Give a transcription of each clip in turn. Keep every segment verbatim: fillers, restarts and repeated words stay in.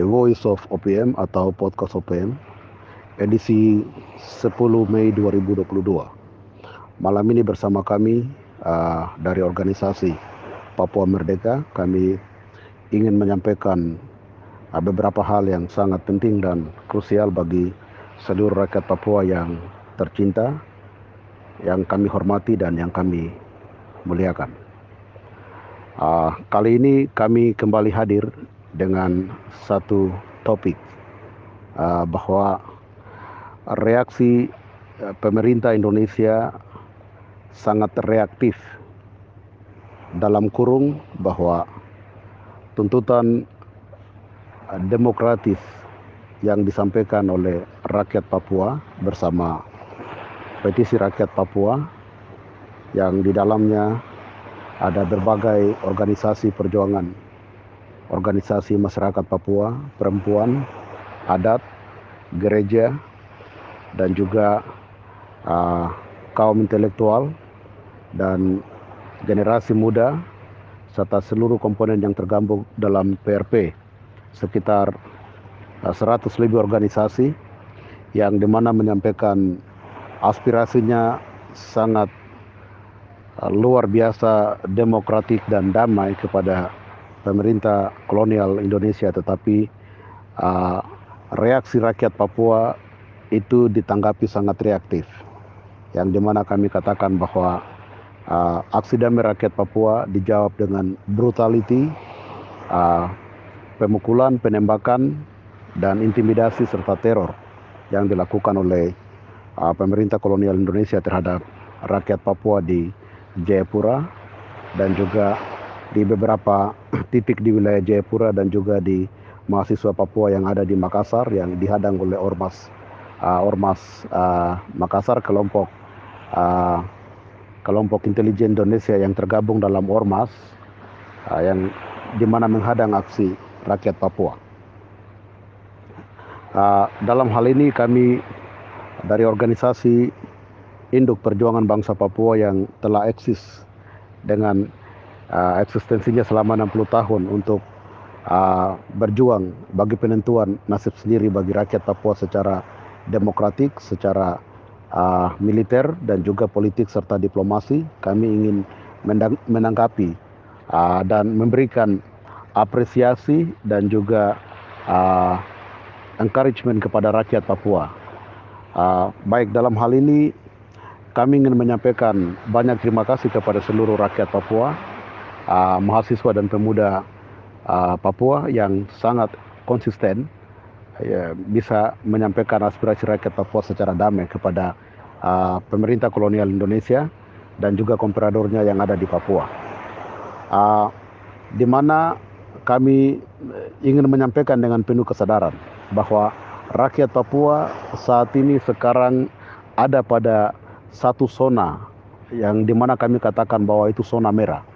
The Voice of O P M atau Podcast O P M edisi sepuluh Mei dua ribu dua puluh dua. Malam ini bersama kami uh, dari organisasi Papua Merdeka, kami ingin menyampaikan uh, beberapa hal yang sangat penting dan krusial bagi seluruh rakyat Papua yang tercinta, yang kami hormati dan yang kami muliakan. Uh, kali ini kami kembali hadir dengan satu topik uh, bahwa reaksi uh, pemerintah Indonesia sangat reaktif, dalam kurung bahwa tuntutan uh, demokratis yang disampaikan oleh rakyat Papua bersama petisi rakyat Papua yang di dalamnya ada berbagai organisasi perjuangan, organisasi masyarakat Papua, perempuan, adat, gereja, dan juga uh, kaum intelektual dan generasi muda, serta seluruh komponen yang tergabung dalam P R P, sekitar uh, seratus lebih organisasi yang dimana menyampaikan aspirasinya sangat luar biasa demokratik dan damai kepada pemerintah kolonial Indonesia, tetapi uh, reaksi rakyat Papua itu ditanggapi sangat reaktif, yang dimana kami katakan bahwa uh, aksi damai rakyat Papua dijawab dengan brutality, uh, pemukulan, penembakan, dan intimidasi serta teror yang dilakukan oleh uh, pemerintah kolonial Indonesia terhadap rakyat Papua di Jayapura dan juga di beberapa titik di wilayah Jayapura, dan juga di mahasiswa Papua yang ada di Makassar yang dihadang oleh ormas uh, ormas uh, Makassar, kelompok uh, kelompok intelijen Indonesia yang tergabung dalam ormas uh, yang dimana menghadang aksi rakyat Papua. Uh, dalam hal ini kami dari organisasi Induk Perjuangan Bangsa Papua yang telah eksis dengan uh, eksistensinya selama enam puluh tahun untuk uh, berjuang bagi penentuan nasib sendiri bagi rakyat Papua secara demokratik, secara uh, militer, dan juga politik serta diplomasi. Kami ingin menanggapi uh, dan memberikan apresiasi dan juga uh, encouragement kepada rakyat Papua. Uh, baik, dalam hal ini kami ingin menyampaikan banyak terima kasih kepada seluruh rakyat Papua, uh, mahasiswa dan pemuda uh, Papua yang sangat konsisten uh, bisa menyampaikan aspirasi rakyat Papua secara damai kepada uh, pemerintah kolonial Indonesia dan juga komperadornya yang ada di Papua. Uh, di mana kami ingin menyampaikan dengan penuh kesadaran bahwa rakyat Papua saat ini sekarang ada pada satu zona yang dimana kami katakan bahwa itu zona merah.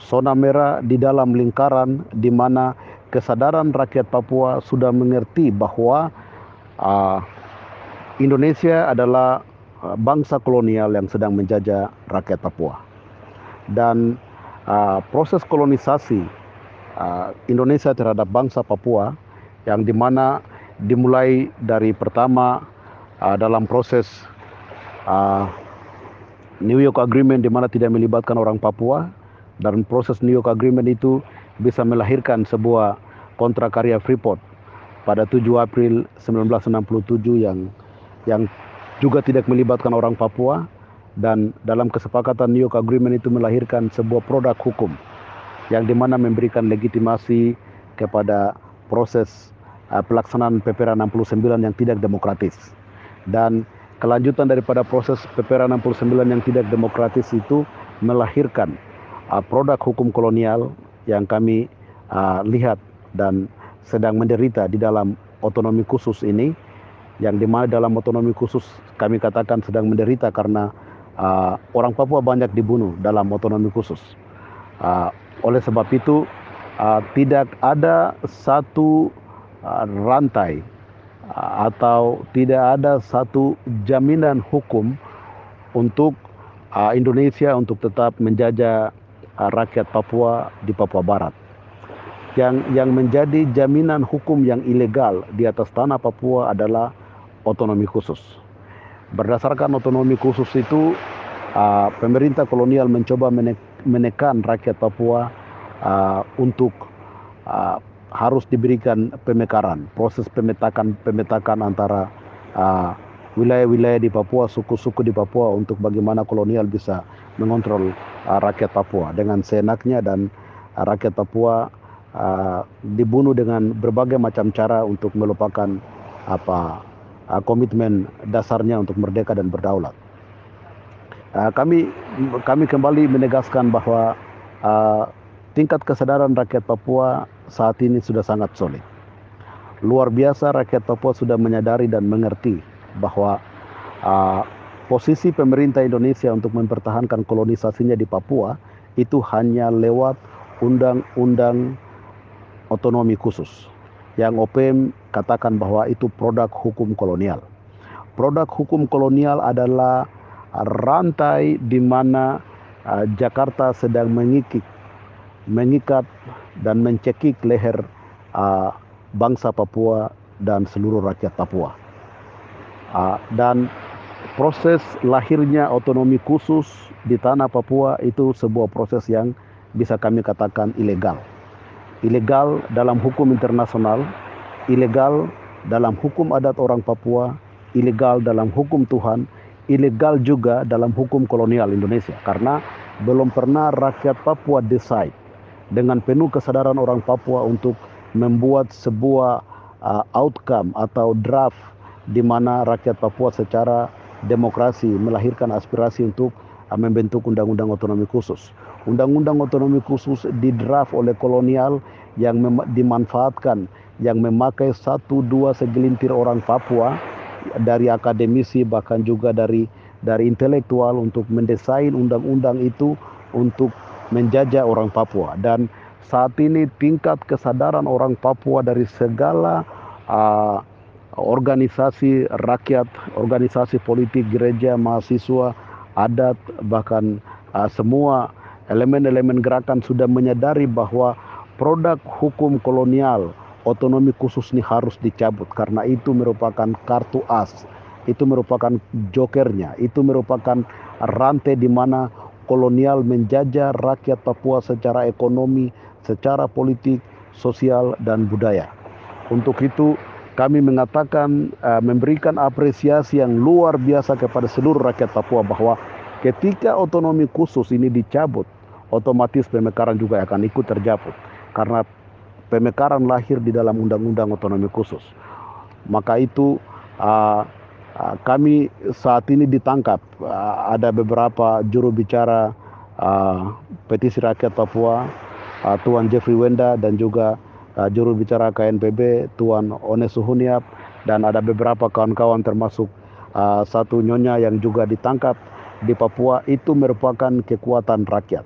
Zona merah di dalam lingkaran dimana kesadaran rakyat Papua sudah mengerti bahwa uh, Indonesia adalah bangsa kolonial yang sedang menjajah rakyat Papua. Dan uh, proses kolonisasi uh, Indonesia terhadap bangsa Papua yang dimana dimulai dari pertama uh, dalam proses Uh, New York Agreement, di mana tidak melibatkan orang Papua, dan proses New York Agreement itu bisa melahirkan sebuah kontrak karya Freeport pada tujuh April seribu sembilan ratus enam puluh tujuh yang yang juga tidak melibatkan orang Papua, dan dalam kesepakatan New York Agreement itu melahirkan sebuah produk hukum yang dimana memberikan legitimasi kepada proses uh, pelaksanaan Pepera enam puluh sembilan yang tidak demokratis. Dan kelanjutan daripada proses Pepera enam puluh sembilan yang tidak demokratis itu melahirkan uh, produk hukum kolonial yang kami uh, lihat dan sedang menderita di dalam otonomi khusus ini, yang dimana dalam otonomi khusus kami katakan sedang menderita karena uh, orang Papua banyak dibunuh dalam otonomi khusus. Uh, oleh sebab itu uh, tidak ada satu uh, rantai atau tidak ada satu jaminan hukum untuk uh, Indonesia untuk tetap menjajah uh, rakyat Papua di Papua Barat. yang yang menjadi jaminan hukum yang ilegal di atas tanah Papua adalah otonomi khusus. Berdasarkan otonomi khusus itu, uh, pemerintah kolonial mencoba menekan rakyat Papua uh, untuk uh, harus diberikan pemekaran, proses pemetakan pemetakan antara uh, wilayah-wilayah di Papua, suku-suku di Papua, untuk bagaimana kolonial bisa mengontrol uh, rakyat Papua dengan seenaknya, dan uh, rakyat Papua Uh, dibunuh dengan berbagai macam cara untuk melupakan apa uh, komitmen dasarnya untuk merdeka dan berdaulat. Uh, kami kami kembali menegaskan bahwa uh, tingkat kesadaran rakyat Papua saat ini sudah sangat solid. Luar biasa, rakyat Papua sudah menyadari dan mengerti bahwa uh, posisi pemerintah Indonesia untuk mempertahankan kolonisasinya di Papua itu hanya lewat undang-undang otonomi khusus, yang O P M katakan bahwa itu produk hukum kolonial. Produk hukum kolonial adalah rantai di mana uh, Jakarta sedang mengikik, mengikat dan mencekik leher uh, bangsa Papua dan seluruh rakyat Papua. Uh, dan proses lahirnya otonomi khusus di tanah Papua itu sebuah proses yang bisa kami katakan ilegal. Ilegal dalam hukum internasional, ilegal dalam hukum adat orang Papua, ilegal dalam hukum Tuhan, ilegal juga dalam hukum kolonial Indonesia. Karena belum pernah rakyat Papua decide dengan penuh kesadaran orang Papua untuk membuat sebuah uh, outcome atau draft di mana rakyat Papua secara demokrasi melahirkan aspirasi untuk uh, membentuk undang-undang otonomi khusus. Undang-undang otonomi khusus didraft oleh kolonial yang dimanfaatkan, yang memakai satu dua segelintir orang Papua dari akademisi, bahkan juga dari dari intelektual, untuk mendesain undang-undang itu untuk menjajah orang Papua. Dan saat ini tingkat kesadaran orang Papua dari segala uh, organisasi rakyat, organisasi politik, gereja, mahasiswa, adat, bahkan uh, semua elemen-elemen gerakan sudah menyadari bahwa produk hukum kolonial otonomi khusus ini harus dicabut, karena itu merupakan kartu as, itu merupakan jokernya, itu merupakan rantai di mana kolonial menjajah rakyat Papua secara ekonomi, secara politik, sosial, dan budaya. Untuk itu kami mengatakan, memberikan apresiasi yang luar biasa kepada seluruh rakyat Papua bahwa ketika otonomi khusus ini dicabut, otomatis pemekaran juga akan ikut terjabut. Karena pemekaran lahir di dalam undang-undang otonomi khusus. Maka itu uh, uh, kami saat ini ditangkap. Uh, ada beberapa juru bicara uh, petisi rakyat Papua, uh, Tuan Jeffrey Wenda, dan juga uh, juru bicara K N P B, Tuan Onesuhuniap. Dan ada beberapa kawan-kawan, termasuk uh, satu nyonya yang juga ditangkap di Papua. Itu merupakan kekuatan rakyat.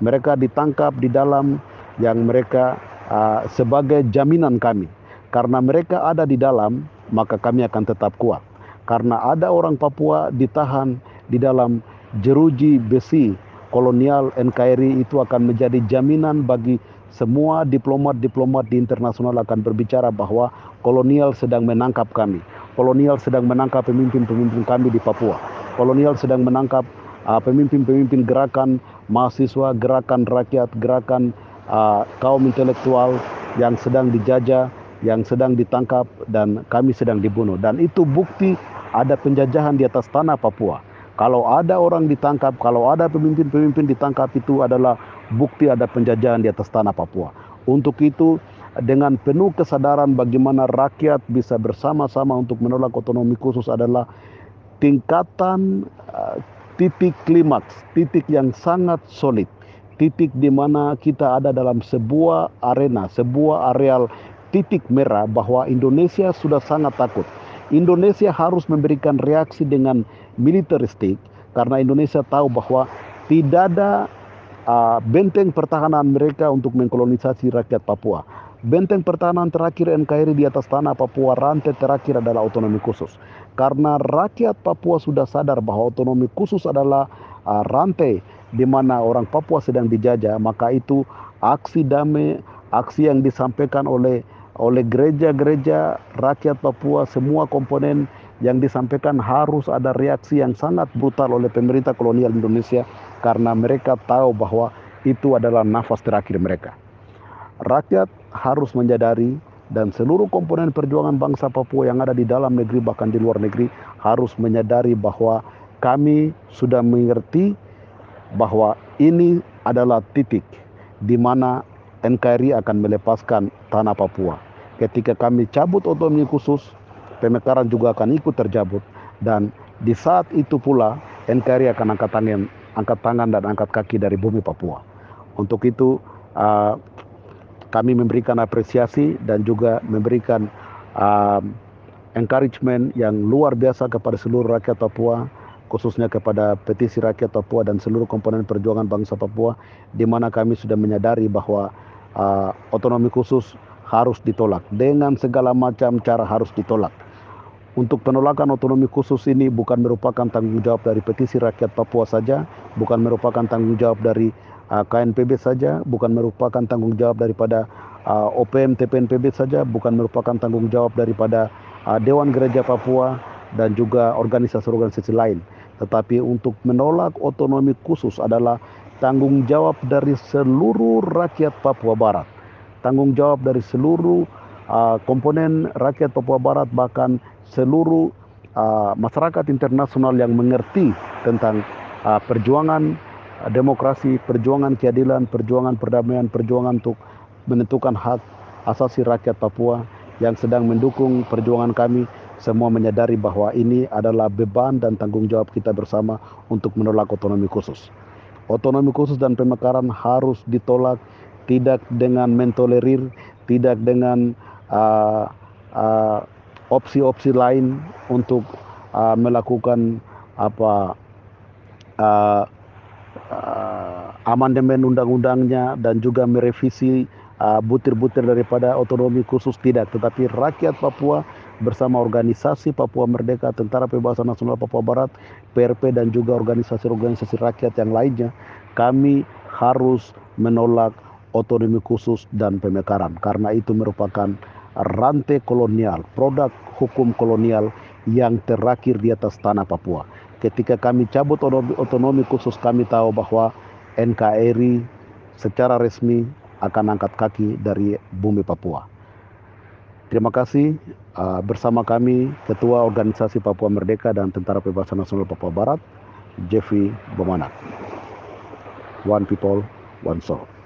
Mereka ditangkap di dalam yang mereka uh, sebagai jaminan kami. Karena mereka ada di dalam, maka kami akan tetap kuat. Karena ada orang Papua ditahan di dalam jeruji besi kolonial N K R I, itu akan menjadi jaminan bagi semua diplomat-diplomat di internasional akan berbicara bahwa kolonial sedang menangkap kami. Kolonial sedang menangkap pemimpin-pemimpin kami di Papua. Kolonial sedang menangkap uh, pemimpin-pemimpin gerakan mahasiswa, gerakan rakyat, gerakan uh, kaum intelektual yang sedang dijajah, yang sedang ditangkap, dan kami sedang dibunuh. Dan itu bukti ada penjajahan di atas tanah Papua. Kalau ada orang ditangkap, kalau ada pemimpin-pemimpin ditangkap, itu adalah bukti ada penjajahan di atas tanah Papua. Untuk itu, dengan penuh kesadaran bagaimana rakyat bisa bersama-sama untuk menolak otonomi khusus adalah tingkatan uh, titik klimaks, titik yang sangat solid, titik di mana kita ada dalam sebuah arena, sebuah areal titik merah bahwa Indonesia sudah sangat takut. Indonesia harus memberikan reaksi dengan militeristik, karena Indonesia tahu bahwa tidak ada uh, benteng pertahanan mereka untuk mengkolonisasi rakyat Papua. Benteng pertahanan terakhir N K R I di atas tanah Papua, rantai terakhir adalah otonomi khusus. Karena rakyat Papua sudah sadar bahwa otonomi khusus adalah uh, rantai di mana orang Papua sedang dijajah, maka itu aksi damai, aksi yang disampaikan oleh oleh gereja-gereja rakyat Papua, semua komponen yang disampaikan harus ada reaksi yang sangat brutal oleh pemerintah kolonial Indonesia, karena mereka tahu bahwa itu adalah nafas terakhir mereka. Rakyat harus menyadari, dan seluruh komponen perjuangan bangsa Papua yang ada di dalam negeri bahkan di luar negeri harus menyadari bahwa kami sudah mengerti bahwa ini adalah titik di mana N K R I akan melepaskan tanah Papua. Ketika kami cabut otonomi khusus, pemekaran juga akan ikut tercabut, dan di saat itu pula N K R I akan angkat tangan, angkat tangan dan angkat kaki dari bumi Papua. Untuk itu uh, kami memberikan apresiasi dan juga memberikan uh, encouragement yang luar biasa kepada seluruh rakyat Papua, khususnya kepada petisi rakyat Papua dan seluruh komponen perjuangan bangsa Papua, di mana kami sudah menyadari bahwa uh, otonomi khusus harus ditolak dengan segala macam cara, harus ditolak. Untuk penolakan otonomi khusus ini bukan merupakan tanggung jawab dari petisi rakyat Papua saja, bukan merupakan tanggung jawab dari K N P B saja, bukan merupakan tanggung jawab daripada uh, O P M T P N P B saja, bukan merupakan tanggung jawab daripada uh, Dewan Gereja Papua dan juga organisasi-organisasi lain. Tetapi untuk menolak otonomi khusus adalah tanggung jawab dari seluruh rakyat Papua Barat, tanggung jawab dari seluruh uh, komponen rakyat Papua Barat, bahkan seluruh uh, masyarakat internasional yang mengerti tentang uh, perjuangan demokrasi, perjuangan keadilan, perjuangan perdamaian, perjuangan untuk menentukan hak asasi rakyat Papua yang sedang mendukung perjuangan kami, semua menyadari bahwa ini adalah beban dan tanggung jawab kita bersama untuk menolak otonomi khusus. Otonomi khusus dan pemekaran harus ditolak, tidak dengan mentolerir, tidak dengan uh, uh, opsi-opsi lain untuk uh, melakukan apa uh, Uh, amandemen undang-undangnya dan juga merevisi uh, butir-butir daripada otonomi khusus, tidak. Tetapi rakyat Papua bersama organisasi Papua Merdeka, Tentara Pembebasan Nasional Papua Barat, P R P dan juga organisasi-organisasi rakyat yang lainnya, kami harus menolak otonomi khusus dan pemekaran, karena itu merupakan rantai kolonial, produk hukum kolonial yang terakhir di atas tanah Papua. Ketika kami cabut otonomi khusus, kami tahu bahwa N K R I secara resmi akan angkat kaki dari bumi Papua. Terima kasih. Bersama kami Ketua Organisasi Papua Merdeka dan Tentara Pembebasan Nasional Papua Barat, Jeffy Bomanak. One people, one soul.